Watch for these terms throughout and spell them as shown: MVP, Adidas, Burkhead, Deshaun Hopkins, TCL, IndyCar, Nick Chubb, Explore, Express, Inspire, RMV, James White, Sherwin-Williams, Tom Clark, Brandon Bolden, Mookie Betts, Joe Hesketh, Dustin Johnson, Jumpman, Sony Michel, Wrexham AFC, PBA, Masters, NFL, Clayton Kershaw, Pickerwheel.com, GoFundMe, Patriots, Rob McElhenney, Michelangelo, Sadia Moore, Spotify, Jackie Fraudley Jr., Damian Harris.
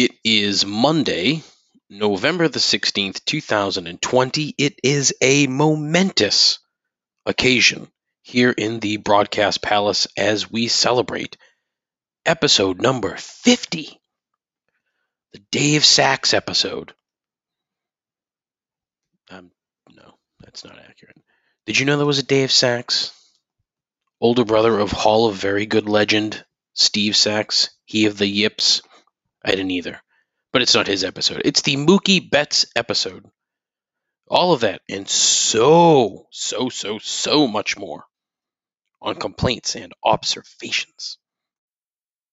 It is Monday, November the 16th, 2020. It is a momentous occasion here in the Broadcast Palace as we celebrate episode number 50, the Dave Sax episode. No, that's not accurate. Did you know there was a Dave Sax? Older brother of Hall of Very Good legend, Steve Sax, he of the Yips. I didn't either, but it's not his episode. It's the Mookie Betts episode. All of that and so much more on complaints and observations.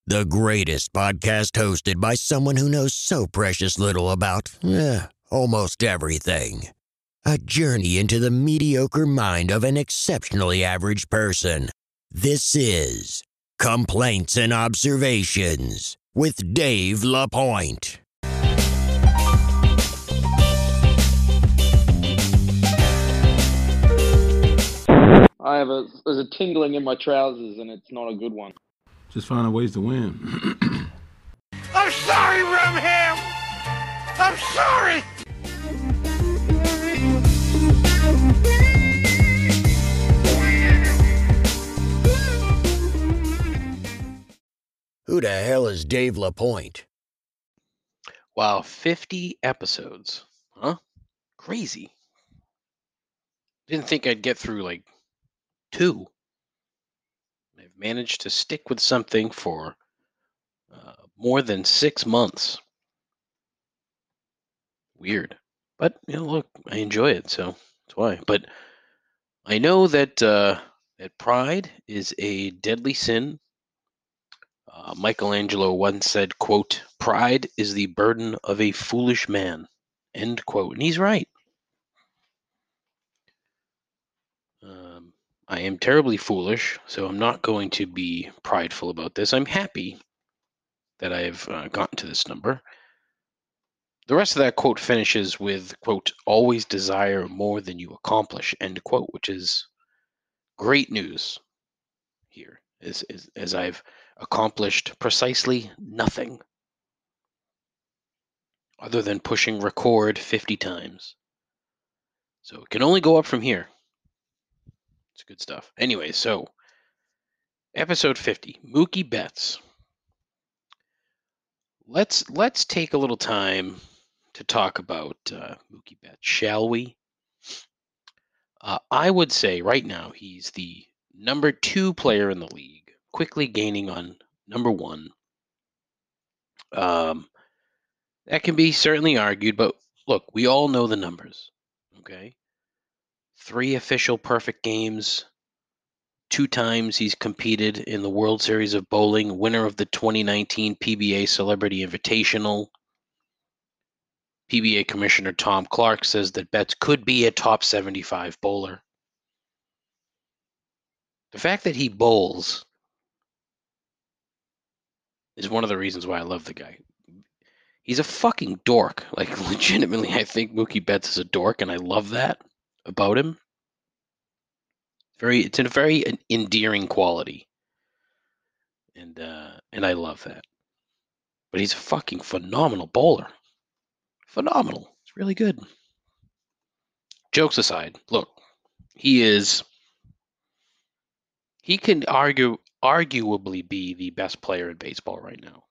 The greatest podcast hosted by someone who knows so precious little about almost everything. A journey into the mediocre mind of an exceptionally average person. This is Complaints and Observations with Dave LaPointe. I have there's a tingling in my trousers, and it's not a good one. Just finding ways to win. I'm sorry, Remham! I'm sorry! Who the hell is Dave LaPointe? Wow, 50 episodes. Huh? Crazy. Didn't think I'd get through like two. I've managed to stick with something for more than 6 months. Weird. But, you know, look, I enjoy it, so that's why. But I know that that pride is a deadly sin. Michelangelo once said, quote, "Pride is the burden of a foolish man," end quote. And he's right. I am terribly foolish, so I'm not going to be prideful about this. I'm happy that I've gotten to this number. The rest of that quote finishes with, quote, "Always desire more than you accomplish," end quote, which is great news here, as I've accomplished precisely nothing other than pushing record 50 times. So it can only go up from here. It's good stuff. Anyway, so episode 50, Mookie Betts. Let's take a little time to talk about Mookie Betts, shall we? I would say right now he's the number 2 player in the league, quickly gaining on number 1. That can be certainly argued, but look, we all know the numbers, okay? 3 official perfect games, 2 times he's competed in the World Series of Bowling, winner of the 2019 PBA Celebrity Invitational. PBA Commissioner Tom Clark says that Betts could be a top 75 bowler. The fact that he bowls is one of the reasons why I love the guy. He's a fucking dork. Like, legitimately, I think Mookie Betts is a dork, and I love that about him. It's a very endearing quality. And I love that. But he's a fucking phenomenal bowler. Phenomenal. It's really good. Jokes aside, look, he can arguably be the best player in baseball right now.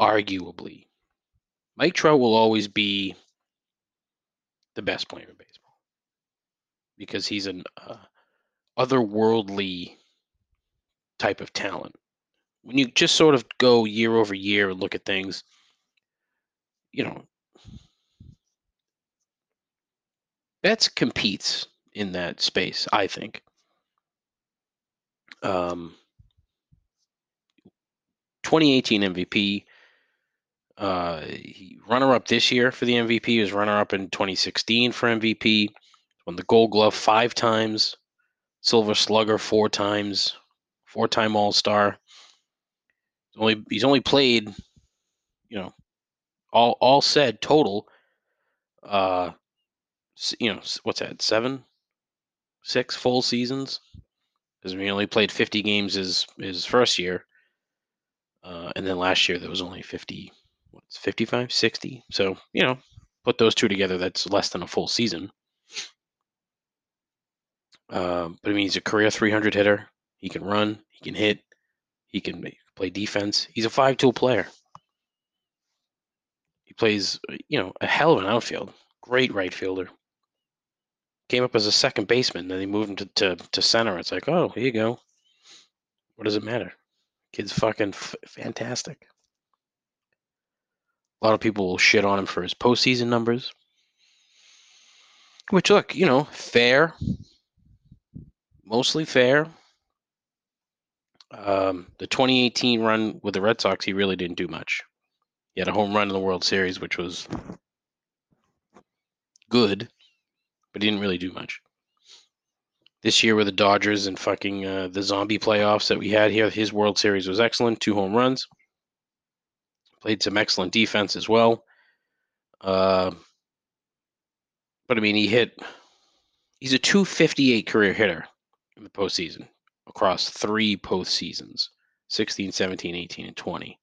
Arguably. Mike Trout will always be the best player in baseball because he's an otherworldly type of talent. When you just sort of go year over year and look at things, you know, Betts competes in that space, I think. 2018 MVP, runner-up this year for the MVP. He was runner-up in 2016 for MVP. Won the Gold Glove 5 times, Silver Slugger 4 times, 4-time All-Star. He's only played, you know, all said total. You know, what's that? 6 full seasons. Because he only played 50 games his first year. And then last year there was only 60. So, you know, put those two together, that's less than a full season. But I mean, he's a career 300 hitter. He can run, he can hit, he can play defense. He's a 5-tool player. He plays, you know, a hell of an outfield. Great right fielder. Came up as a second baseman, then they moved him to center. It's like, oh, here you go. What does it matter? Kid's fucking fantastic. A lot of people will shit on him for his postseason numbers. Which, look, you know, fair. Mostly fair. The 2018 run with the Red Sox, he really didn't do much. He had a home run in the World Series, which was good, but he didn't really do much. This year with the Dodgers and fucking the zombie playoffs that we had here, his World Series was excellent. 2 home runs. Played some excellent defense as well. But, I mean, he's a 258 career hitter in the postseason across 3 postseasons, 16, 17, 18, and 20.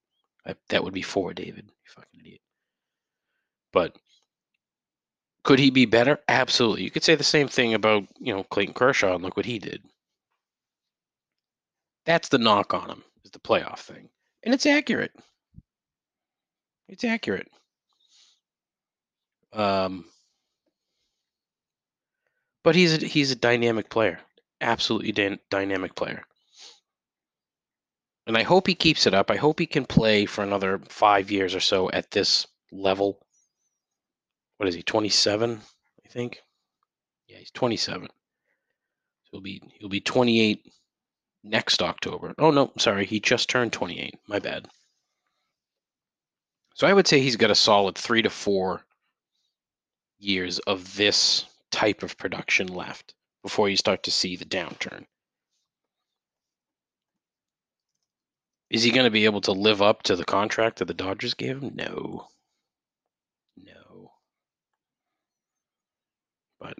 That would be 4, David. You fucking idiot. But could he be better? Absolutely. You could say the same thing about, you know, Clayton Kershaw, and look what he did. That's the knock on him, is the playoff thing. And it's accurate. It's accurate. But he's a dynamic player, absolutely dynamic player. And I hope he keeps it up. I hope he can play for another 5 years or so at this level. What is he? 27, I think. Yeah, he's 27. So he'll be 28 next October. Oh no, sorry, he just turned 28. My bad. So I would say he's got a solid 3 to 4 years of this type of production left before you start to see the downturn. Is he going to be able to live up to the contract that the Dodgers gave him? No. No. But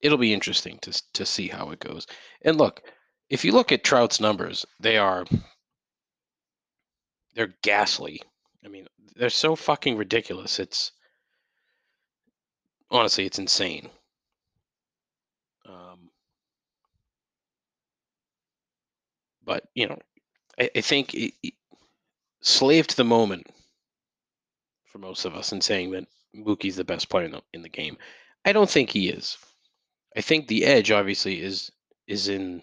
it'll be interesting to see how it goes. And look, if you look at Trout's numbers, they're ghastly. I mean, they're so fucking ridiculous. It's insane. But, you know, I think slave to the moment for most of us in saying that Mookie's the best player in the game. I don't think he is. I think the edge, obviously, is in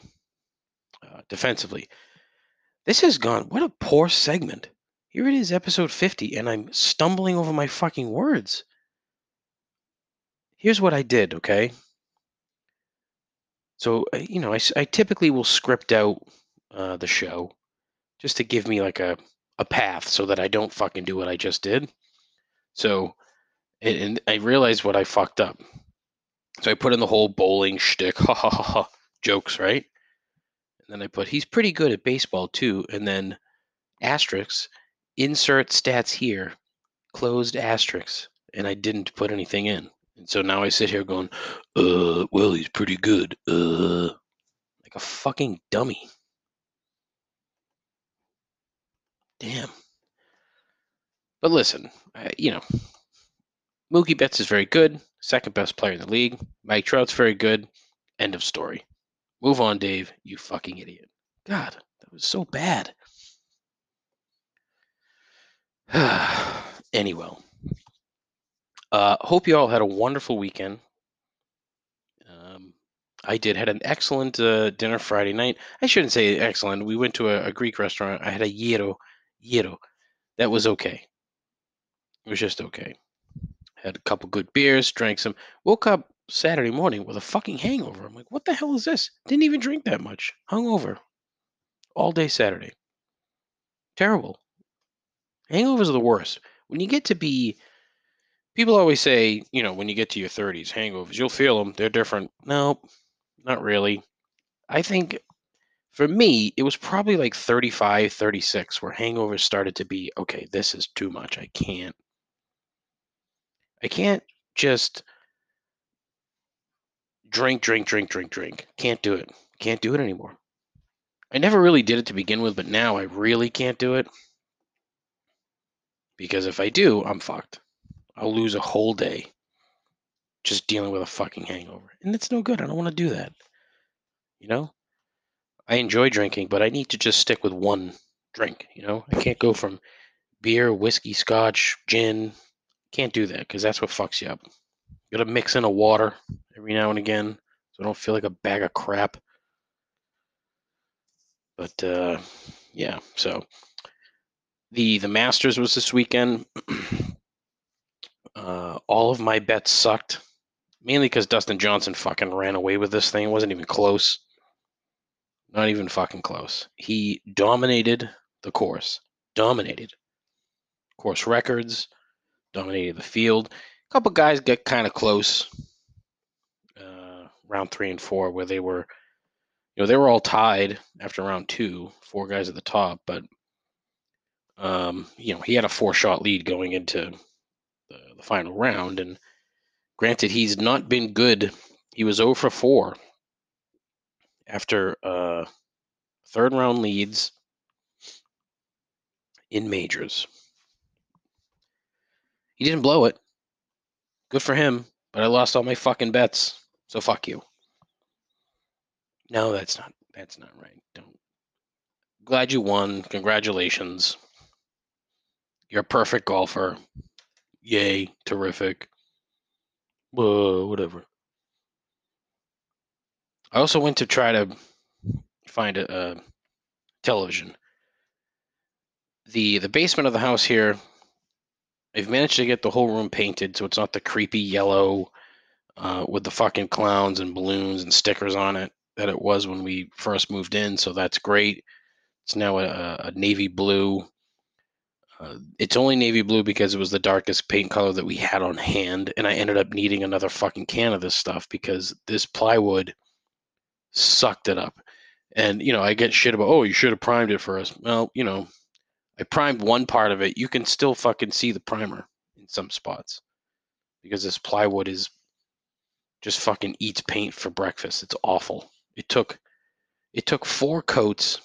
defensively. This has gone, what a poor segment. Here it is, episode 50, and I'm stumbling over my fucking words. Here's what I did, okay? So, you know, I typically will script out the show just to give me like a path so that I don't fucking do what I just did. So, and I realized what I fucked up. So I put in the whole bowling shtick, ha ha ha ha, jokes, right? And then I put, he's pretty good at baseball too, and then asterisks. Insert stats here, closed asterisks, and I didn't put anything in. And so now I sit here going, well, he's pretty good, like a fucking dummy. Damn. But listen, you know, Mookie Betts is very good, second best player in the league. Mike Trout's very good. End of story. Move on, Dave, you fucking idiot. God, that was so bad. Anyway, hope you all had a wonderful weekend. I did. Had an excellent dinner Friday night. I shouldn't say excellent. We went to a Greek restaurant. I had a gyro. That was okay. It was just okay. Had a couple good beers, drank some. Woke up Saturday morning with a fucking hangover. I'm like, what the hell is this? Didn't even drink that much. Hungover all day Saturday. Terrible. Hangovers are the worst. When you get to be, people always say, you know, when you get to your 30s, hangovers, you'll feel them. They're different. No, not really. I think for me, it was probably like 35, 36 where hangovers started to be, okay, this is too much. I can't just drink. Can't do it anymore. I never really did it to begin with, but now I really can't do it. Because if I do, I'm fucked. I'll lose a whole day just dealing with a fucking hangover. And it's no good. I don't want to do that. You know? I enjoy drinking, but I need to just stick with one drink, you know? I can't go from beer, whiskey, scotch, gin. Can't do that because that's what fucks you up. You gotta mix in a water every now and again so I don't feel like a bag of crap. But, yeah, so... The Masters was this weekend. All of my bets sucked, mainly because Dustin Johnson fucking ran away with this thing. It wasn't even close. Not even fucking close. He dominated the course. Dominated. Course records. Dominated the field. A couple guys got kind of close. Round 3 and 4 where they were, you know, they were all tied after round 2. 4 guys at the top, but you know, he had a 4-shot lead going into the final round, and granted, he's not been good. He was 0 for 4 after third-round leads in majors. He didn't blow it. Good for him, but I lost all my fucking bets, so fuck you. No, that's not right. Don't. Glad you won. Congratulations. You're a perfect golfer. Yay. Terrific. Whoa, whatever. I also went to try to find a television. The basement of the house here, I've managed to get the whole room painted so it's not the creepy yellow with the fucking clowns and balloons and stickers on it that it was when we first moved in, so that's great. It's now a navy blue. It's only navy blue because it was the darkest paint color that we had on hand, and I ended up needing another fucking can of this stuff because this plywood sucked it up. And, you know, I get shit about, oh, you should have primed it for us. Well, you know, I primed one part of it. You can still fucking see the primer in some spots because this plywood is just fucking eats paint for breakfast. It's awful. It took 4 coats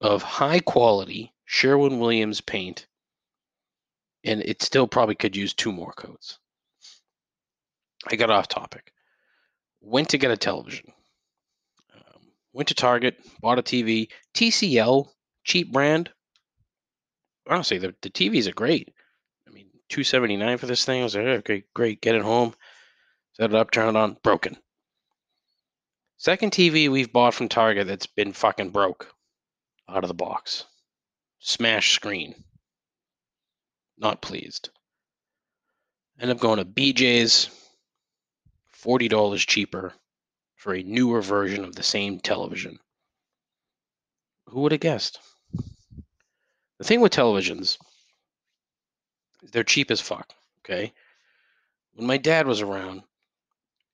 of high-quality Sherwin-Williams paint, and it still probably could use 2 more coats. I got off topic. Went to get a television. Went to Target, bought a TV. TCL, cheap brand. Honestly, the TVs are great. I mean, $279 for this thing. I was like, okay, great, get it home. Set it up, turn it on, broken. Second TV we've bought from Target that's been fucking broke. Out of the box. Smash screen. Not pleased. End up going to BJ's. $40 cheaper for a newer version of the same television. Who would have guessed? The thing with televisions, they're cheap as fuck, okay? When my dad was around,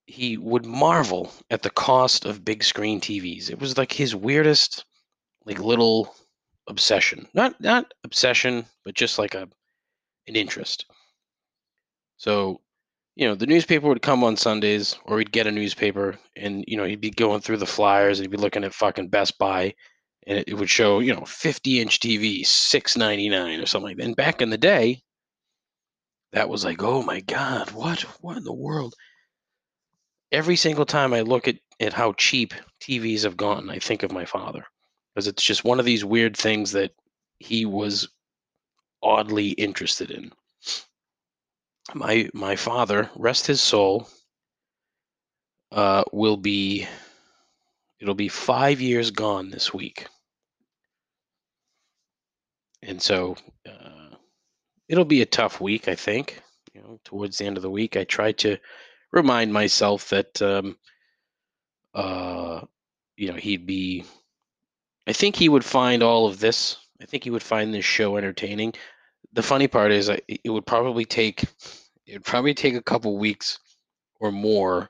he would marvel at the cost of big screen TVs. It was like his weirdest... like little obsession, not obsession, but just like an interest. So, you know, the newspaper would come on Sundays, or he'd get a newspaper, and you know, he'd be going through the flyers, and he'd be looking at fucking Best Buy, and it would show, you know, 50-inch TV, $6.99 or something like that. And back in the day, that was like, oh my God, what in the world? Every single time I look at how cheap TVs have gone, I think of my father. Because it's just one of these weird things that he was oddly interested in. My father, rest his soul, it'll be 5 years gone this week. And so it'll be a tough week, I think. You know, towards the end of the week, I try to remind myself that, you know, I think he would find all of this. I think he would find this show entertaining. The funny part is, it would probably take a couple weeks or more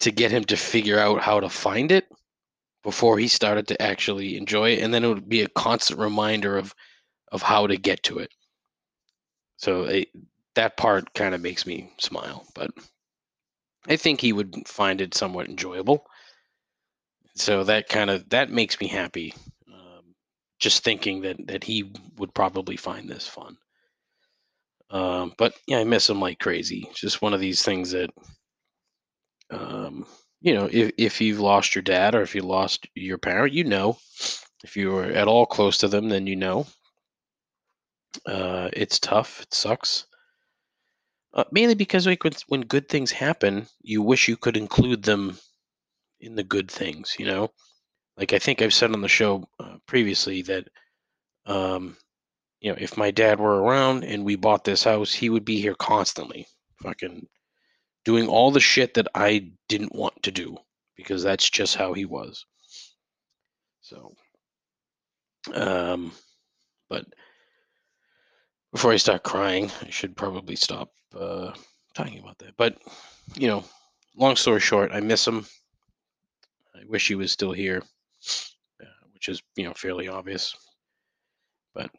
to get him to figure out how to find it before he started to actually enjoy it, and then it would be a constant reminder of how to get to it. So that part kind of makes me smile, but I think he would find it somewhat enjoyable. So that kind of, that makes me happy. Just thinking that he would probably find this fun. But yeah, I miss him like crazy. Just one of these things that, you know, if you've lost your dad or if you lost your parent, you know, if you were at all close to them, then you know. It's tough. It sucks. Mainly because when good things happen, you wish you could include them in the good things, you know? Like I think I've said on the show previously that, you know, if my dad were around and we bought this house, he would be here constantly fucking doing all the shit that I didn't want to do because that's just how he was. So, but before I start crying, I should probably stop talking about that. But, you know, long story short, I miss him. I wish he was still here, which is, you know, fairly obvious. But,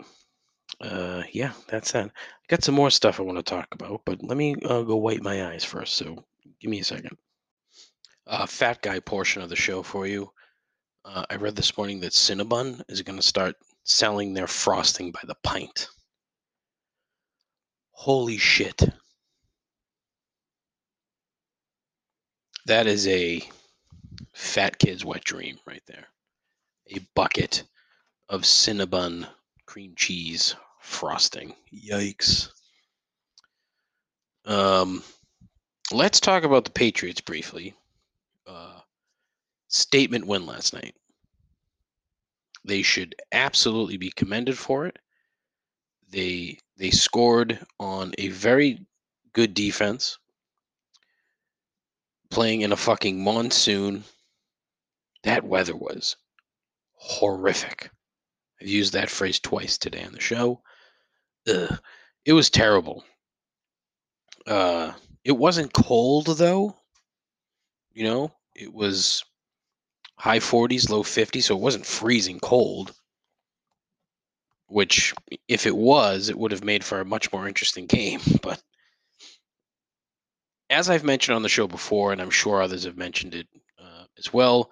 yeah, that's that. I got some more stuff I want to talk about, but let me go wipe my eyes first. So give me a second. Fat guy portion of the show for you. I read this morning that Cinnabon is going to start selling their frosting by the pint. Holy shit. That is a fat kid's wet dream right there. A bucket of Cinnabon cream cheese frosting. Yikes. Let's talk about the Patriots briefly. Statement win last night. They should absolutely be commended for it. They scored on a very good defense, playing in a fucking monsoon. That weather was horrific. I've used that phrase twice today on the show. Ugh. It was terrible. It wasn't cold, though. You know, it was high 40s, low 50s, so it wasn't freezing cold. Which, if it was, it would have made for a much more interesting game. But as I've mentioned on the show before, and I'm sure others have mentioned it as well,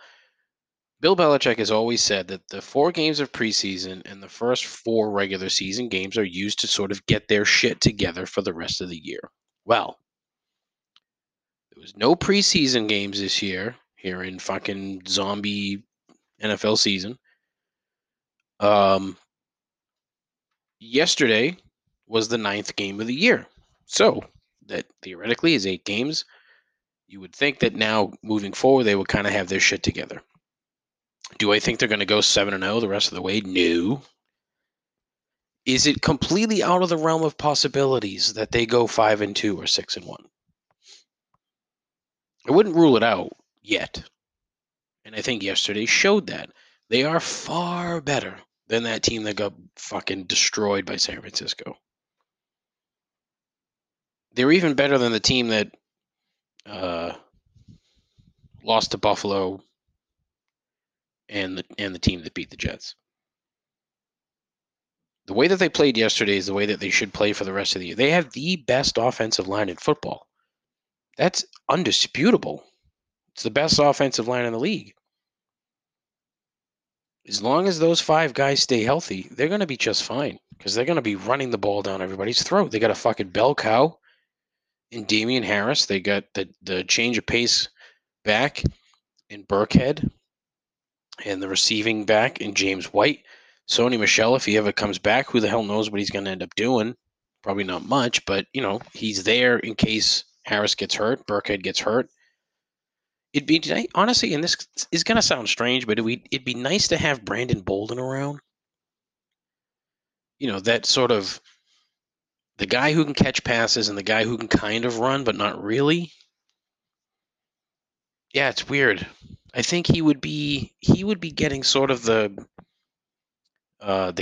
Bill Belichick has always said that the 4 games of preseason and the first 4 regular season games are used to sort of get their shit together for the rest of the year. Well, there was no preseason games this year here in fucking zombie NFL season. Yesterday was the 9th game of the year. So that theoretically is 8 games. You would think that now moving forward, they would kind of have their shit together. Do I think they're going to go 7-0 the rest of the way? No. Is it completely out of the realm of possibilities that they go 5-2 or 6-1? I wouldn't rule it out yet. And I think yesterday showed that. They are far better than that team that got fucking destroyed by San Francisco. They're even better than the team that lost to Buffalo and the team that beat the Jets. The way that they played yesterday is the way that they should play for the rest of the year. They have the best offensive line in football. That's undisputable. It's the best offensive line in the league. As long as those 5 guys stay healthy, they're going to be just fine because they're going to be running the ball down everybody's throat. They got a fucking bell cow in Damian Harris. They got the change of pace back in Burkhead and the receiving back in James White. Sony Michel, if he ever comes back, who the hell knows what he's going to end up doing? Probably not much, but, you know, he's there in case Harris gets hurt, Burkhead gets hurt. It'd be, honestly, and this is going to sound strange, but it'd be nice to have Brandon Bolden around. You know, that sort of, the guy who can catch passes and the guy who can kind of run, but not really. Yeah, it's weird. I think he would be getting sort of the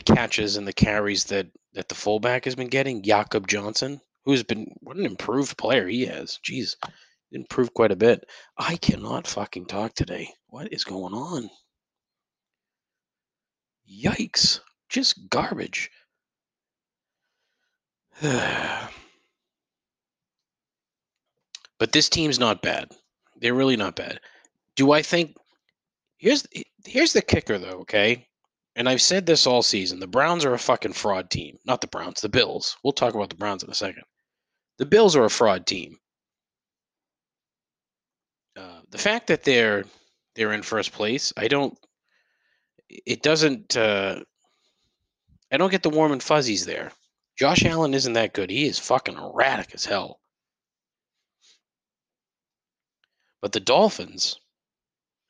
catches and the carries that the fullback has been getting. Jakob Johnson, who's been, what an improved player he is. Jeez. Improved quite a bit. I cannot fucking talk today. What is going on? Yikes. Just garbage. But this team's not bad. They're really not bad. Do I think... Here's the kicker, though, okay? And I've said this all season. The Browns are a fucking fraud team. Not the Browns, the Bills. We'll talk about the Browns in a second. The Bills are a fraud team. The fact that they're in first place, I don't get the warm and fuzzies there. Josh Allen isn't that good. He is fucking erratic as hell. But the Dolphins,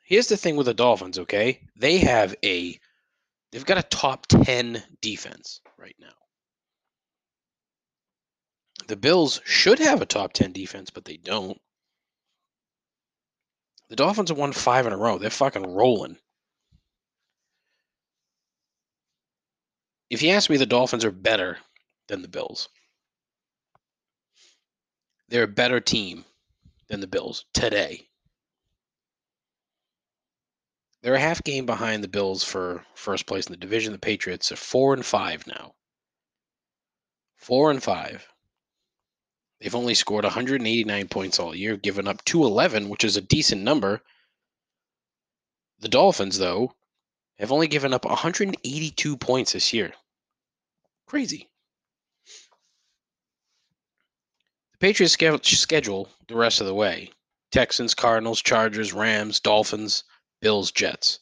here's the thing with the Dolphins, okay? They've got a top 10 defense right now. The Bills should have a top 10 defense, but they don't. The Dolphins have won 5 in a row. They're fucking rolling. If you ask me, the Dolphins are better than the Bills. They're a better team than the Bills today. They're a half game behind the Bills for first place in the division. The Patriots are 4-5 now. 4-5. They've only scored 189 points all year, given up 211, which is a decent number. The Dolphins, though, have only given up 182 points this year. Crazy. The Patriots schedule the rest of the way. Texans, Cardinals, Chargers, Rams, Dolphins, Bills, Jets.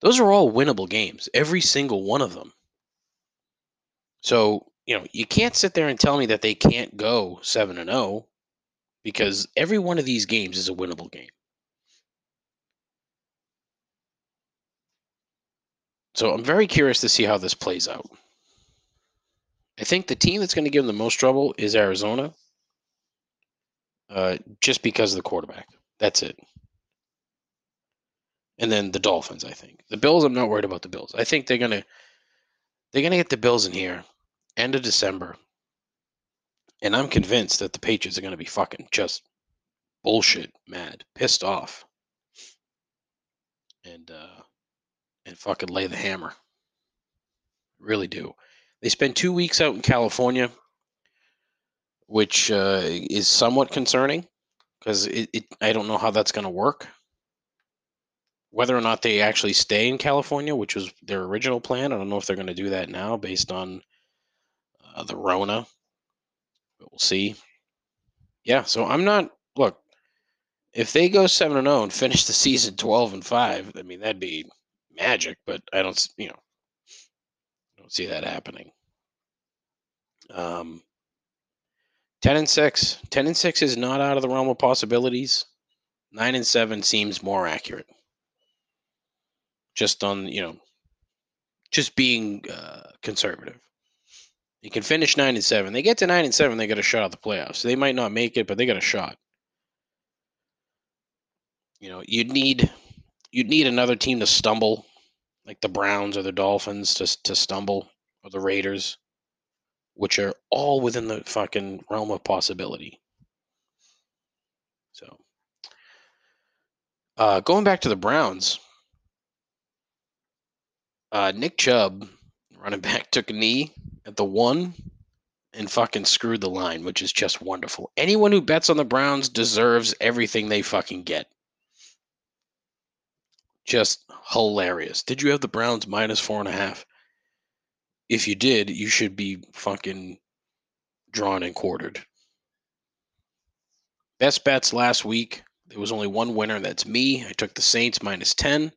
Those are all winnable games, every single one of them. So, you can't sit there and tell me that they can't go 7-0 because every one of these games is a winnable game. So I'm very curious to see how this plays out. I think the team that's going to give them the most trouble is Arizona, just because of the quarterback. That's it. And then the Dolphins, I think. The Bills, I'm not worried about the Bills. I think they're gonna get the Bills in here end of December. And I'm convinced that the Patriots are going to be fucking just bullshit mad, pissed off. And fucking lay the hammer. Really do. They spent 2 weeks out in California, which is somewhat concerning because I don't know how that's going to work. Whether or not they actually stay in California, which was their original plan. I don't know if they're going to do that now based on the Rona. But we'll see. Yeah, so look, if they go 7-0 and finish the season 12-5, I mean, that'd be magic, but I don't see that happening. 10-6. 10-6 is not out of the realm of possibilities. 9-7 seems more accurate. Just on, just being conservative. They can finish 9-7. They get to 9-7, they got a shot at the playoffs. They might not make it, but they got a shot. You'd need another team to stumble, like the Browns or the Dolphins to stumble, or the Raiders, which are all within the fucking realm of possibility. So, going back to the Browns, Nick Chubb, running back, took a knee at the 1 and fucking screwed the line, which is just wonderful. Anyone who bets on the Browns deserves everything they fucking get. Just hilarious. Did you have the Browns minus 4.5? If you did, you should be fucking drawn and quartered. Best bets last week. There was only one winner. That's me. I took the Saints minus 10.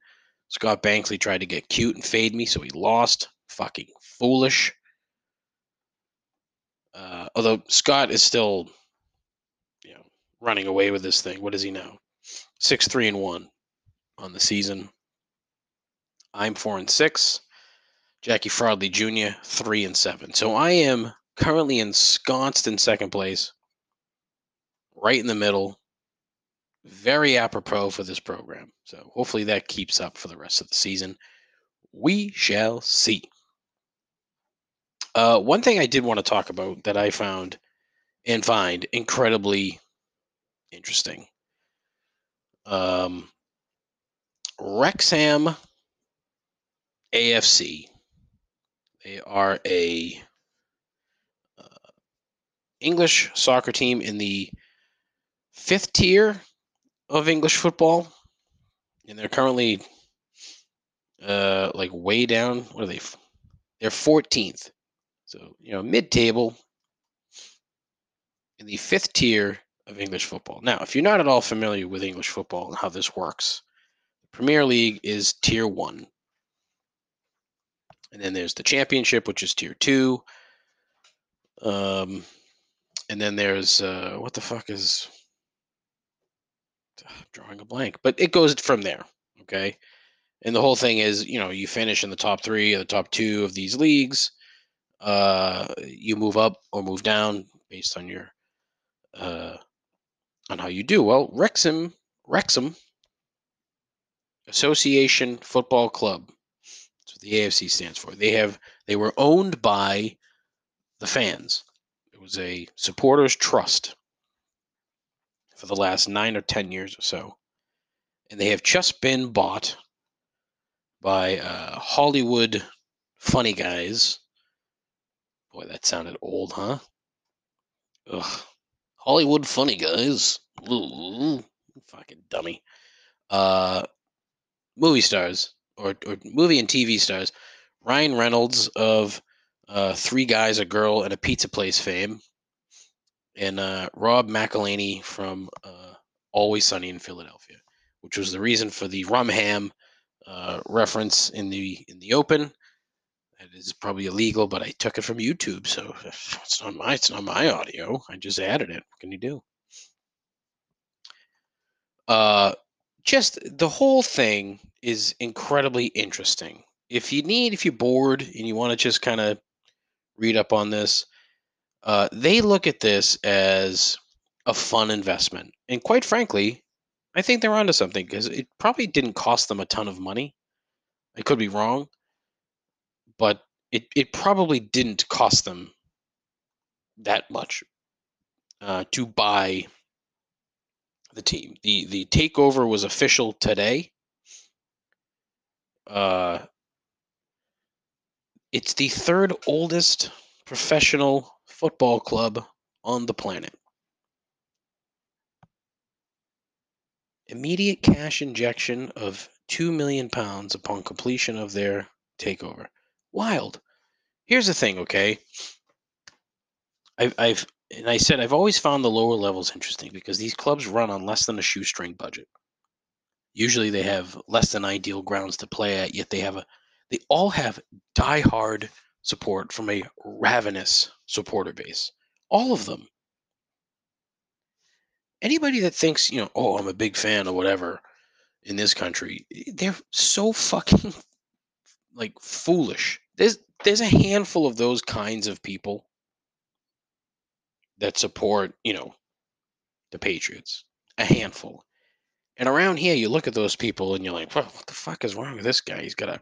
Scott Banksley tried to get cute and fade me, so he lost. Fucking foolish. Although Scott is still, running away with this thing. What is he now? 6-3-1 on the season. I'm 4-6. Jackie Fraudley Jr. 3-7. So I am currently ensconced in second place, right in the middle. Very apropos for this program. So hopefully that keeps up for the rest of the season. We shall see. One thing I did want to talk about that I found and find incredibly interesting. Wrexham AFC. They are a English soccer team in the 5th tier of English football. And they're currently like way down. What are they? They're 14th. So, you know, mid-table in the fifth tier of English football. Now, if you're not at all familiar with English football and how this works, the Premier League is tier 1. And then there's the championship, which is tier 2. And then there's, what the fuck is, I'm drawing a blank, but it goes from there, okay? And the whole thing is, you know, you finish in the top 3 or the top 2 of these leagues, you move up or move down based on your, on how you do. Well, Wrexham Association Football Club, that's what the AFC stands for. They were owned by the fans. It was a supporters trust for the last 9 or 10 years or so. And they have just been bought by Hollywood funny guys. Boy, that sounded old, huh? Ugh. Hollywood funny guys. Ooh, fucking dummy. Movie stars, or movie and TV stars. Ryan Reynolds of Three Guys, a Girl, and a Pizza Place fame, and Rob McElhenney from Always Sunny in Philadelphia, which was the reason for the rum ham reference in the open. That is probably illegal, but I took it from YouTube, so it's not my audio. I just added it. What can you do? Just the whole thing is incredibly interesting. If you're bored and you want to just kind of read up on this, they look at this as a fun investment. And quite frankly, I think they're onto something because it probably didn't cost them a ton of money. I could be wrong, but it probably didn't cost them that much to buy the team. The takeover was official today. It's the third oldest professional football club on the planet. Immediate cash injection of £2 million upon completion of their takeover. Wild. Here's the thing, okay? I've always found the lower levels interesting because these clubs run on less than a shoestring budget. Usually they have less than ideal grounds to play at, yet they all have diehard support from a ravenous supporter base. All of them. Anybody that thinks, you know, oh, I'm a big fan or whatever in this country, they're so fucking, like, foolish. There's a handful of those kinds of people that support, you know, the Patriots. A handful. And around here, you look at those people and you're like, well, what the fuck is wrong with this guy? He's got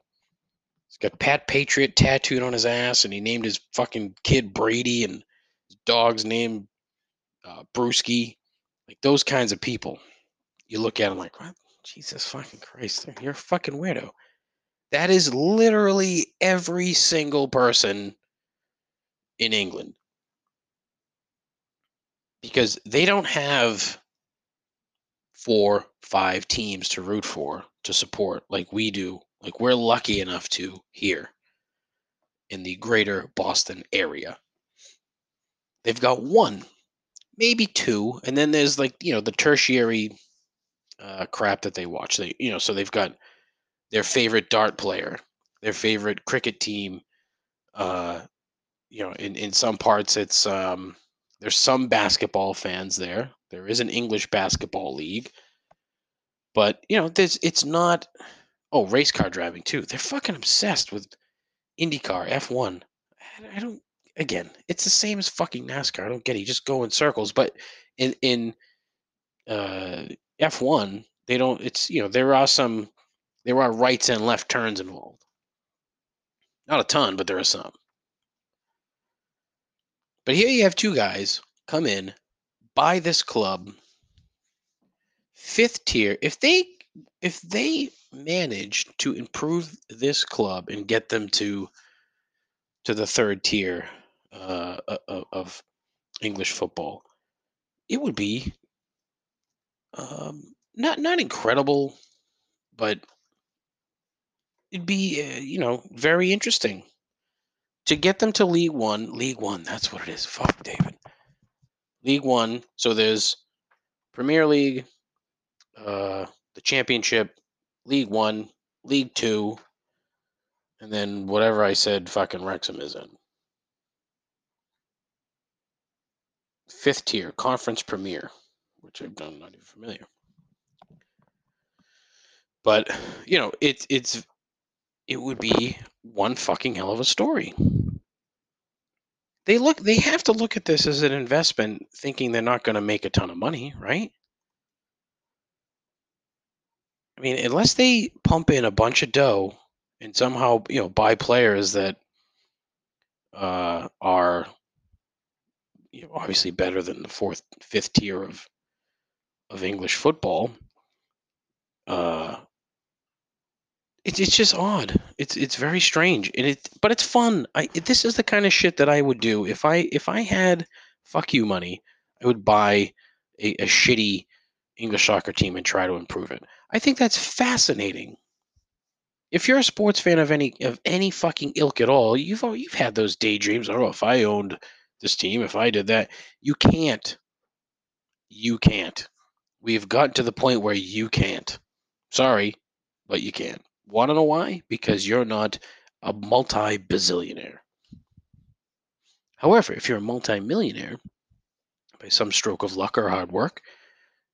Pat Patriot tattooed on his ass, and he named his fucking kid Brady, and his dog's named Brewski. Like those kinds of people, you look at them like, what? Jesus fucking Christ, you're a fucking weirdo. That is literally every single person in England because they don't have 4-5 teams to root for, to support like we do. Like we're lucky enough to here in the greater Boston area. They've got one, maybe two, and then there's like, you know, the tertiary crap that they watch. They, you know, so they've got their favorite dart player, their favorite cricket team. You know, in some parts it's there's some basketball fans there. There is an English basketball league, but you know, it's not. Oh, race car driving, too. They're fucking obsessed with IndyCar, F1. I don't... Again, it's the same as fucking NASCAR. I don't get it. You just go in circles. But in F1, they don't... It's, you know, there are rights and left turns involved. Not a ton, but there are some. But here you have two guys come in, buy this club, fifth tier. If they manage to improve this club and get them to the third tier of English football, it would be not incredible But it'd be, you know, very interesting to get them to League One. League One, that's what it is. Fuck, David. League One. So there's Premier League, the Championship, League One, League Two, and then whatever I said fucking Wrexham is in. Fifth tier, Conference Premier, which I'm not even familiar. But, you know, it would be one fucking hell of a story. They have to look at this as an investment, thinking they're not going to make a ton of money, right? I mean, unless they pump in a bunch of dough and somehow, you know, buy players that are, you know, obviously better than the fifth tier of English football. It's just odd. It's very strange, and but it's fun. This is the kind of shit that I would do if I had fuck you money. I would buy a shitty English soccer team and try to improve it. I think that's fascinating. If you're a sports fan of any fucking ilk at all, you've had those daydreams. Oh, if I owned this team, if I did that, you can't. You can't. We've gotten to the point where you can't. Sorry, but you can't. Want to know why? Because you're not a multi-bazillionaire. However, if you're a multi-millionaire, by some stroke of luck or hard work,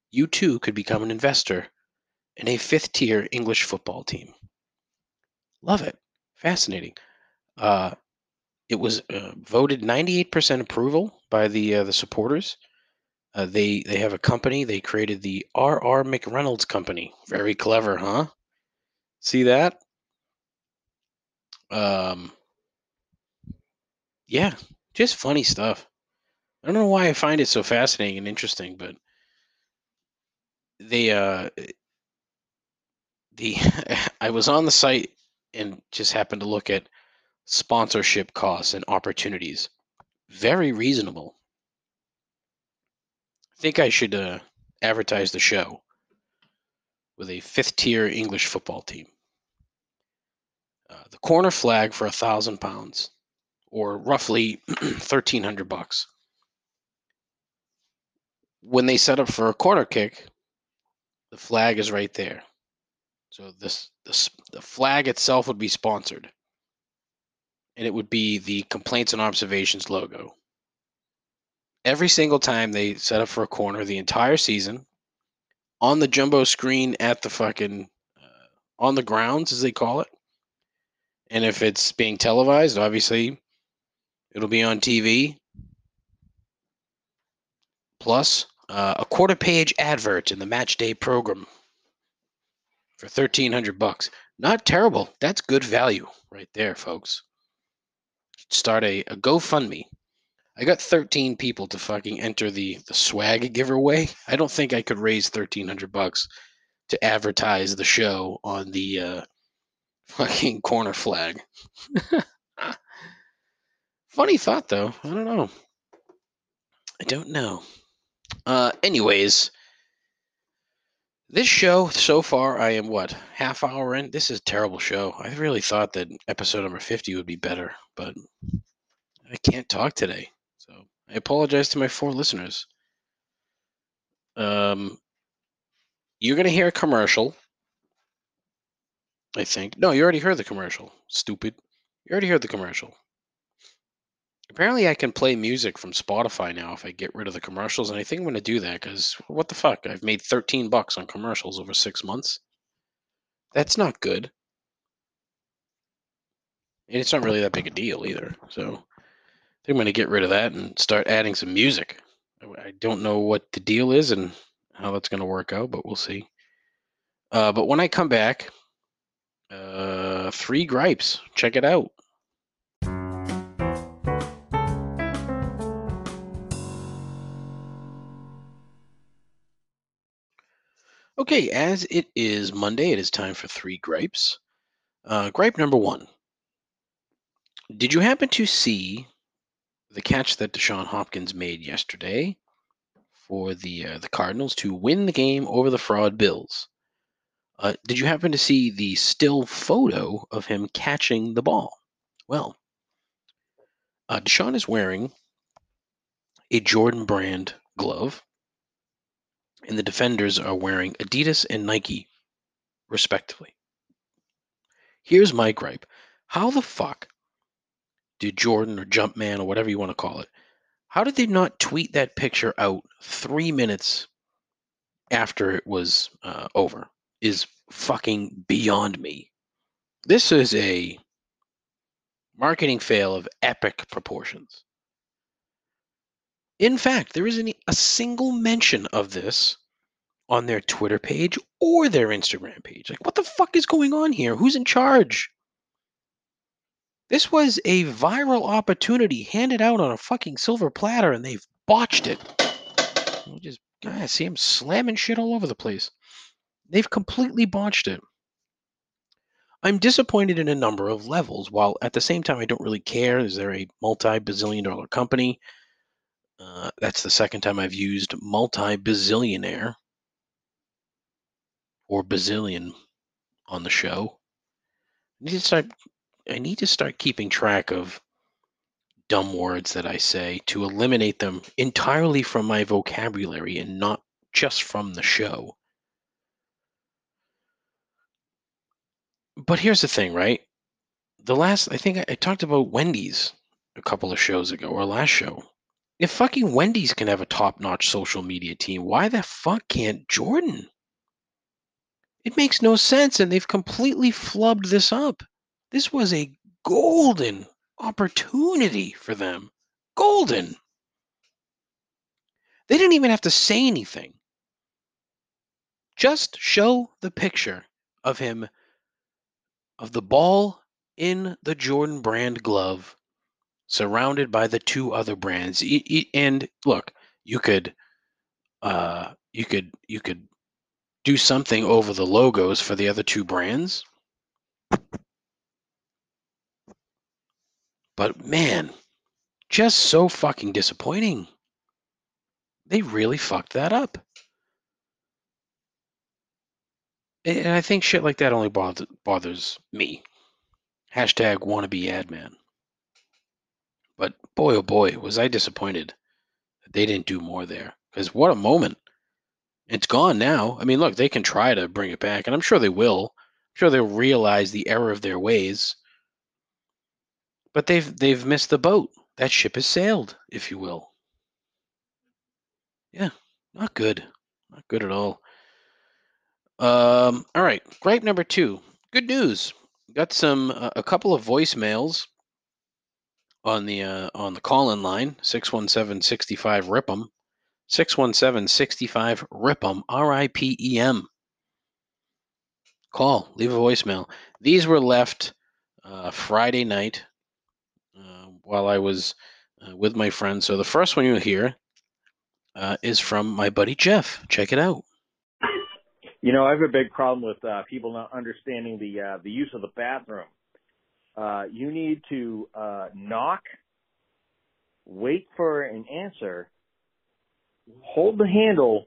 you too could become an investor in a fifth-tier English football team. Love it. Fascinating. It was voted 98% approval by the supporters. They have a company. They created the R.R. McReynolds Company. Very clever, huh? See that? Yeah, just funny stuff. I don't know why I find it so fascinating and interesting, but I was on the site and just happened to look at sponsorship costs and opportunities. Very reasonable. I think I should advertise the show with a fifth-tier English football team. The corner flag for £1,000, or roughly $1,300. When they set up for a corner kick, the flag is right there. So the flag itself would be sponsored, and it would be the Complaints and Observations logo. Every single time they set up for a corner, the entire season, on the jumbo screen at the fucking on the grounds, as they call it. And if it's being televised, obviously it'll be on TV. Plus a quarter-page advert in the match day program for $1,300. Not terrible. That's good value right there, folks. Start a GoFundMe. I got 13 people to fucking enter the swag giveaway. I don't think I could raise $1,300 to advertise the show on the fucking corner flag. Funny thought, though. I don't know. I don't know. Anyways, this show so far, I am what? Half hour in? This is a terrible show. I really thought that episode number 50 would be better, but I can't talk today. So I apologize to my 4 listeners. You're going to hear a commercial, I think. No, you already heard the commercial. Stupid. You already heard the commercial. Apparently I can play music from Spotify now if I get rid of the commercials, and I think I'm going to do that because what the fuck? I've made $13 on commercials over 6 months. That's not good. And it's not really that big a deal either. So I think I'm going to get rid of that and start adding some music. I don't know what the deal is and how that's going to work out, but we'll see. But when I come back, 3 gripes. Check it out. Okay, as it is Monday, it is time for 3 gripes. Gripe number 1. Did you happen to see the catch that Deshaun Hopkins made yesterday for the Cardinals to win the game over the fraud Bills? Did you happen to see the still photo of him catching the ball? Well, Deshaun is wearing a Jordan Brand glove, and the defenders are wearing Adidas and Nike, respectively. Here's my gripe. How the fuck did Jordan or Jumpman or whatever you want to call it, how did they not tweet that picture out 3 minutes after it was over? Is fucking beyond me. This is a marketing fail of epic proportions. In fact, there isn't a single mention of this on their Twitter page or their Instagram page. Like, what the fuck is going on here? Who's in charge? This was a viral opportunity handed out on a fucking silver platter, and they've botched it. You just see them slamming shit all over the place. They've completely botched it. I'm disappointed in a number of levels, while at the same time I don't really care. Is there a multi-billion-dollar company? That's the second time I've used multi-bazillionaire or bazillion on the show. I need to start keeping track of dumb words that I say to eliminate them entirely from my vocabulary and not just from the show. But here's the thing, right? I think I talked about Wendy's a couple of shows ago, or last show. If fucking Wendy's can have a top-notch social media team, why the fuck can't Jordan? It makes no sense, and they've completely flubbed this up. This was a golden opportunity for them. Golden. They didn't even have to say anything. Just show the picture of him, of the ball in the Jordan Brand glove, surrounded by the two other brands. And look, you could do something over the logos for the other two brands. But man, just so fucking disappointing. They really fucked that up. And I think shit like that only bothers me. Hashtag wannabe ad man. But boy, oh boy, was I disappointed that they didn't do more there. Because what a moment. It's gone now. I mean, look, they can try to bring it back, and I'm sure they will. I'm sure they'll realize the error of their ways. But they've missed the boat. That ship has sailed, if you will. Yeah, not good. Not good at all. All right, gripe number two. Good news. Got a couple of voicemails on the call-in line, 617-65-RIP'EM. 617-65-RIP'EM, R-I-P-E-M. Call, leave a voicemail. These were left Friday night while I was with my friends. So the first one you'll hear is from my buddy Jeff. Check it out. You know, I have a big problem with people not understanding the use of the bathroom. You need to knock, wait for an answer, hold the handle,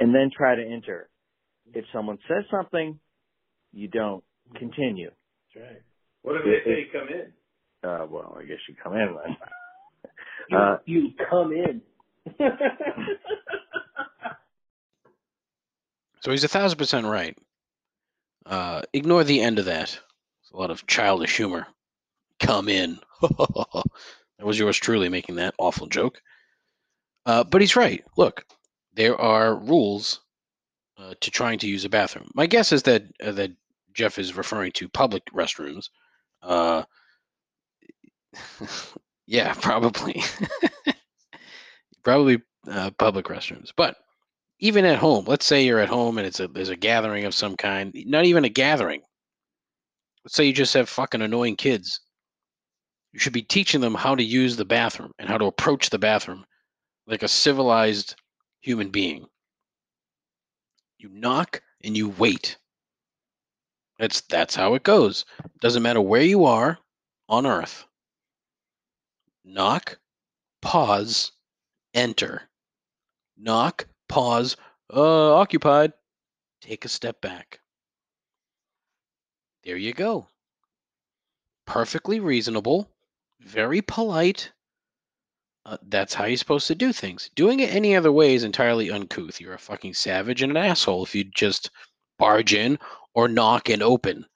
and then try to enter. If someone says something, you don't continue. That's right. What if they say come in? Well, I guess you come in. You come in. So he's 1,000% right. Ignore the end of that. It's a lot of childish humor. Come in. That was yours truly making that awful joke. But he's right. Look, there are rules to trying to use a bathroom. My guess is that Jeff is referring to public restrooms. Yeah, probably. Public restrooms. But even at home, let's say you're at home and there's a gathering of some kind. Not even a gathering. Let's say you just have fucking annoying kids. You should be teaching them how to use the bathroom and how to approach the bathroom like a civilized human being. You knock and you wait. That's how it goes. Doesn't matter where you are on Earth. Knock, pause, enter. Knock, pause, occupied, take a step back. There you go. Perfectly reasonable, very polite. That's how you're supposed to do things. Doing it any other way is entirely uncouth. You're a fucking savage and an asshole if you just barge in or knock and open,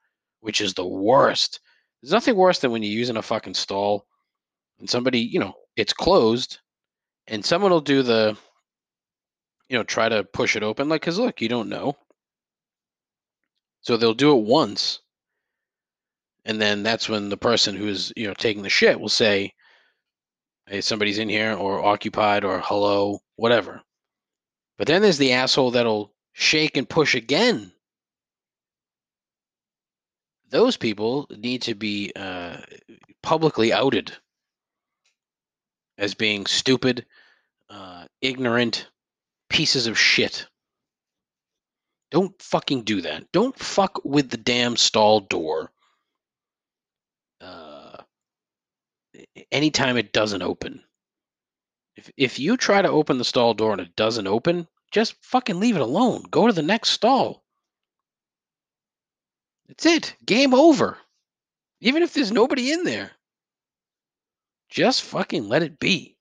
which is the worst. There's nothing worse than when you're using a fucking stall and somebody, you know, it's closed and someone will do the, you know, try to push it open. Like, because look, you don't know. So they'll do it once. And then that's when the person who is, you know, taking the shit will say, hey, somebody's in here, or occupied, or hello, whatever. But then there's the asshole that'll shake and push again. Those people need to be publicly outed as being stupid, ignorant pieces of shit. Don't fucking do that. Don't fuck with the damn stall door. Anytime it doesn't open. If you try to open the stall door and it doesn't open, just fucking leave it alone. Go to the next stall. That's it. Game over. Even if there's nobody in there. Just fucking let it be.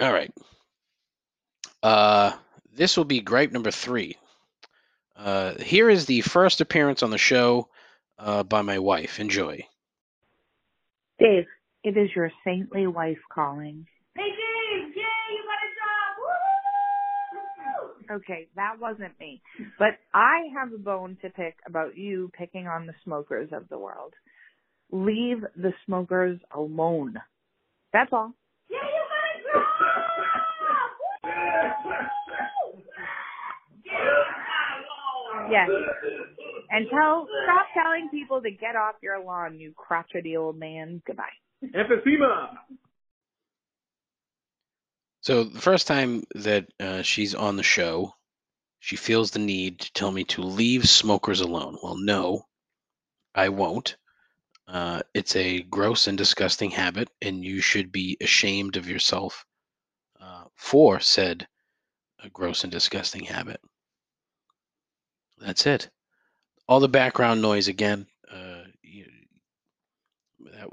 All right. This will be gripe number 3. Here is the first appearance on the show by my wife. Enjoy. Dave, it is your saintly wife calling. Hey, Dave! Yay, you got a job! Woo! Okay, that wasn't me. But I have a bone to pick about you picking on the smokers of the world. Leave the smokers alone. That's all. Yeah, you got a job! Woo! Yes. And stop telling people to get off your lawn, you crotchety old man. Goodbye. Emphysema. So the first time that she's on the show, she feels the need to tell me to leave smokers alone. Well, no, I won't. It's a gross and disgusting habit, and you should be ashamed of yourself for said gross and disgusting habit. That's it. All the background noise again.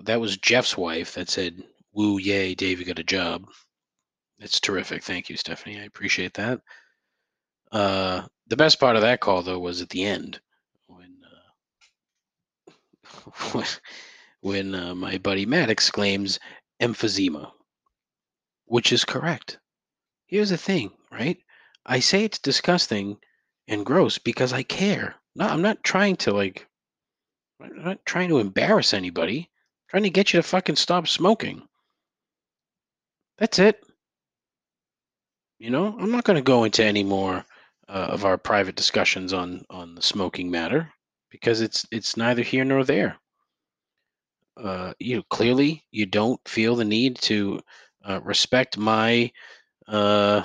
That was Jeff's wife that said, woo, yay, Dave, you got a job. It's terrific. Thank you, Stephanie. I appreciate that. The best part of that call, though, was at the end when my buddy Matt exclaims emphysema, which is correct. Here's the thing, right? I say it's disgusting and gross because I care. No, I'm not trying to embarrass anybody. I'm trying to get you to fucking stop smoking. That's it. You know, I'm not going to go into any more of our private discussions on the smoking matter because it's neither here nor there. You know, clearly you don't feel the need to respect my my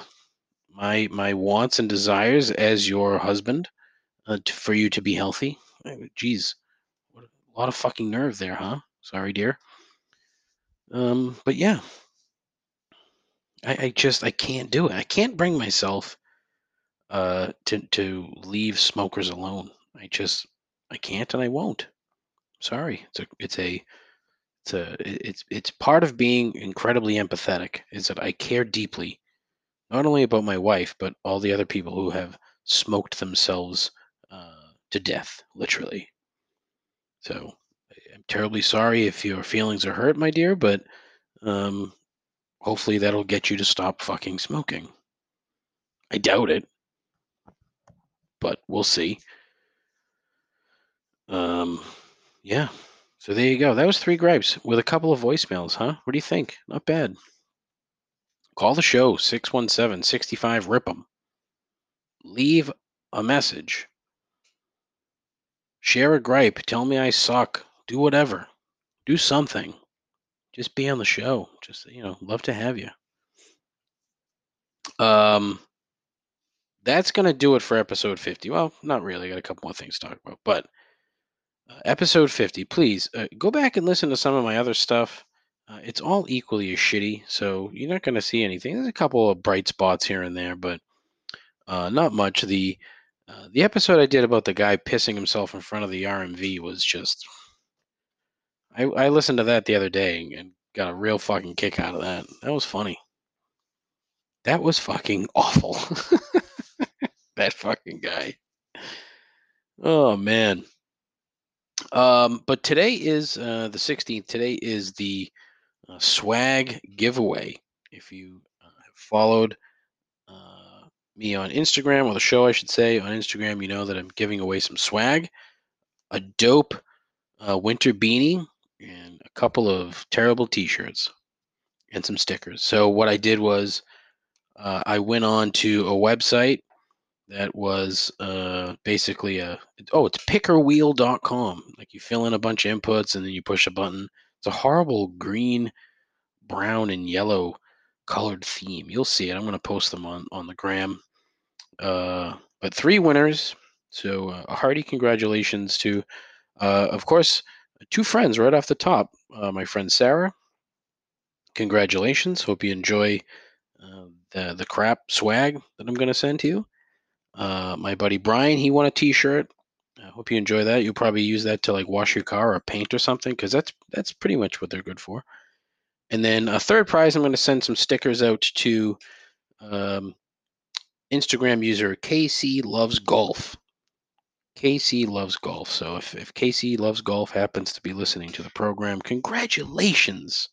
wants and desires as your husband. For you to be healthy. Jeez, what a lot of fucking nerve there, huh? Sorry, dear. But yeah, I can't do it. I can't bring myself to leave smokers alone. I can't and I won't. Sorry, it's part of being incredibly empathetic is that I care deeply, not only about my wife but all the other people who have smoked themselves to death, literally. So I'm terribly sorry if your feelings are hurt, my dear, but hopefully that'll get you to stop fucking smoking. I doubt it, but we'll see. Yeah, so there you go. That was 3 gripes with a couple of voicemails, huh? What do you think? Not bad. Call the show, 617-65-RIP-'em. Leave a message. Share a gripe. Tell me I suck. Do whatever. Do something. Just be on the show. Just, you know, love to have you. That's going to do it for episode 50. Well, not really. I got a couple more things to talk about. But episode 50, please go back and listen to some of my other stuff. It's all equally as shitty, so you're not going to see anything. There's a couple of bright spots here and there, but not much. The The episode I did about the guy pissing himself in front of the RMV was just... I listened to that the other day and got a real fucking kick out of that. That was funny. That was fucking awful. That fucking guy. Oh, man. But today is the 16th. Today is the swag giveaway. If you have followed me on Instagram, or the show, I should say, on Instagram, you know that I'm giving away some swag. A dope winter beanie and a couple of terrible t-shirts and some stickers. So what I did was I went on to a website that was basically it's Pickerwheel.com. Like you fill in a bunch of inputs and then you push a button. It's a horrible green, brown, and yellow colored theme. You'll see it. I'm going to post them on the gram. But three winners. So a hearty congratulations to, of course, two friends right off the top. My friend Sarah, congratulations. Hope you enjoy the crap swag that I'm going to send to you. My buddy Brian, he won a t-shirt. I hope you enjoy that. You'll probably use that to like wash your car or paint or something, because that's pretty much what they're good for. And then a third prize, I'm going to send some stickers out to Instagram user KC Loves Golf. KC Loves Golf. So if KC Loves Golf happens to be listening to the program, congratulations,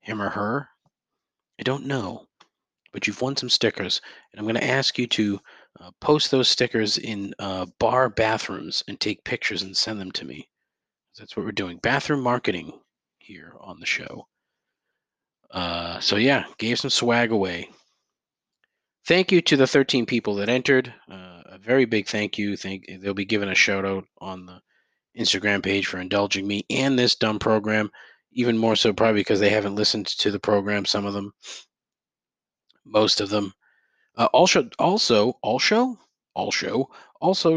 him or her. I don't know, but you've won some stickers. And I'm going to ask you to post those stickers in bar bathrooms and take pictures and send them to me. That's what we're doing. Bathroom marketing here on the show. So yeah, gave some swag away. Thank you to the 13 people that entered. A very big thank you. They'll be given a shout out on the Instagram page for indulging me and this dumb program, even more so probably because they haven't listened to the program, some of them, most of them. Also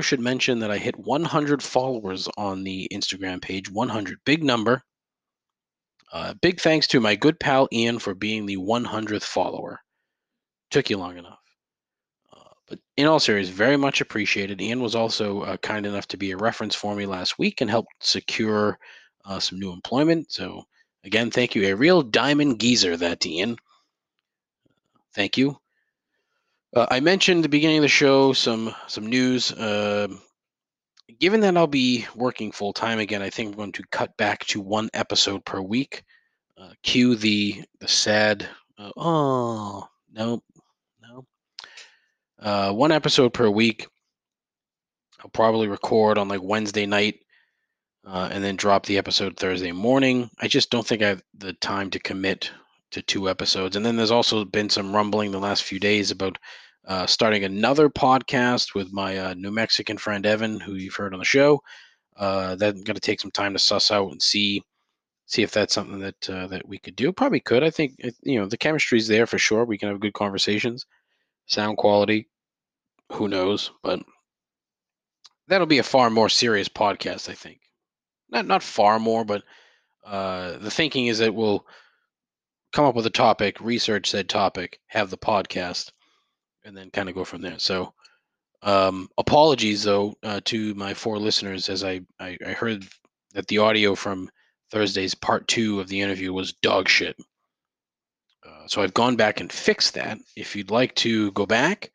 should mention that I hit 100 followers on the Instagram page. 100, big number. Big thanks to my good pal Ian for being the 100th follower. Took you long enough. But in all seriousness, very much appreciated. Ian was also kind enough to be a reference for me last week and helped secure some new employment. So again, thank you. A real diamond geezer, that Ian. Thank you. I mentioned at the beginning of the show some news. Given that I'll be working full-time again, I think I'm going to cut back to one episode per week. Cue the sad, one episode per week. I'll probably record on like Wednesday night and then drop the episode Thursday morning. I just don't think I have the time to commit to two episodes. And then there's also been some rumbling the last few days about starting another podcast with my New Mexican friend Evan, who you've heard on the show. That's going to take some time to suss out and see if that's something that we could do. Probably could. I think the chemistry's there for sure. We can have good conversations, sound quality. Who knows? But that'll be a far more serious podcast, I think. Not far more, but the thinking is that we'll come up with a topic, research said topic, have the podcast, and then kind of go from there. So apologies, though, to my four listeners, as I heard that the audio from Thursday's part 2 of the interview was dog shit. So I've gone back and fixed that. If you'd like to go back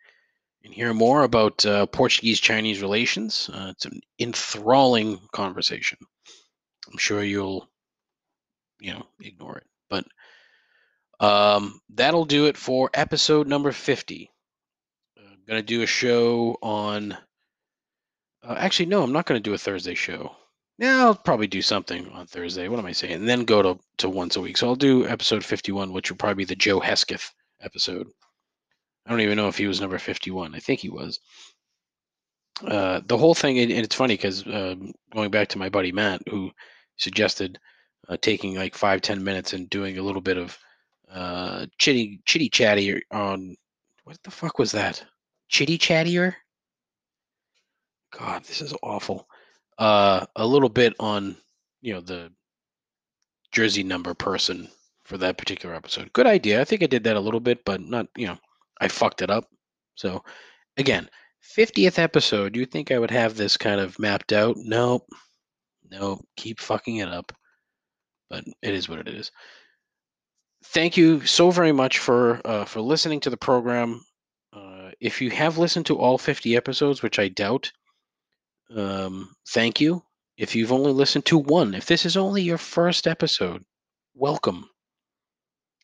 and hear more about Portuguese-Chinese relations, it's an enthralling conversation. I'm sure you'll, ignore it. But that'll do it for episode number 50. Going to do a show on actually no, I'm not going to do a Thursday show. Yeah, I'll probably do something on Thursday. What am I saying? And then go to once a week. So I'll do episode 51, which will probably be the Joe Hesketh episode. I don't even know if he was number 51. I think he was. The whole thing, and it's funny because going back to my buddy Matt, who suggested taking like 5-10 minutes and doing a little bit of chitty chatty on what the fuck was that? Chitty chattier. God, this is awful. A little bit on, the jersey number person for that particular episode. Good idea. I think I did that a little bit, but not, I fucked it up. So again, 50th episode, you'd think I would have this kind of mapped out. Nope. Keep fucking it up. But it is what it is. Thank you so very much for listening to the program. If you have listened to all 50 episodes, which I doubt, thank you. If you've only listened to one, if this is only your first episode, welcome.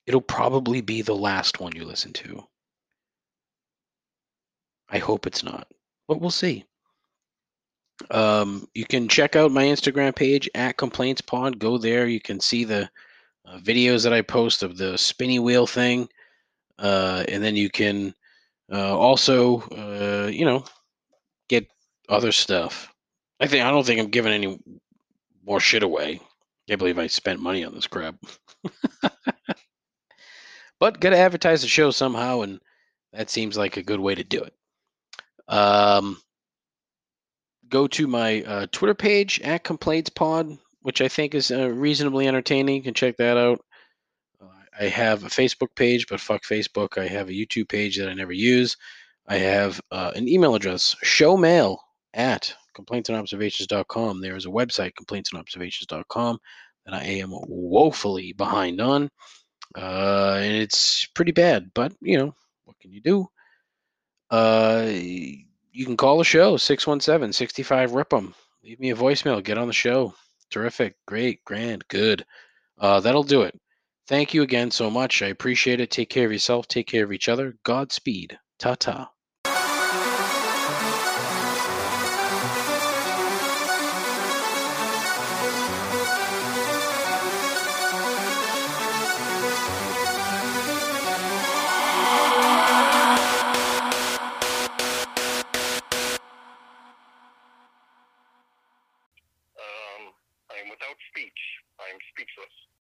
It'll probably be the last one you listen to. I hope it's not, but we'll see. You can check out my Instagram page at ComplaintsPod. Go there. You can see the videos that I post of the spinny wheel thing. And then you can also, get other stuff. I don't think I'm giving any more shit away. I can't believe I spent money on this crap. But got to advertise the show somehow, and that seems like a good way to do it. Go to my Twitter page at ComplaintsPod, which I think is reasonably entertaining. You can check that out. I have a Facebook page, but fuck Facebook. I have a YouTube page that I never use. I have an email address, showmail@complaintsandobservations.com. There is a website, complaintsandobservations.com, that I am woefully behind on. And it's pretty bad, but, what can you do? You can call the show, 617-65-RIP-'em. Leave me a voicemail. Get on the show. Terrific. Great. Grand. Good. That'll do it. Thank you again so much. I appreciate it. Take care of yourself. Take care of each other. Godspeed. Ta-ta.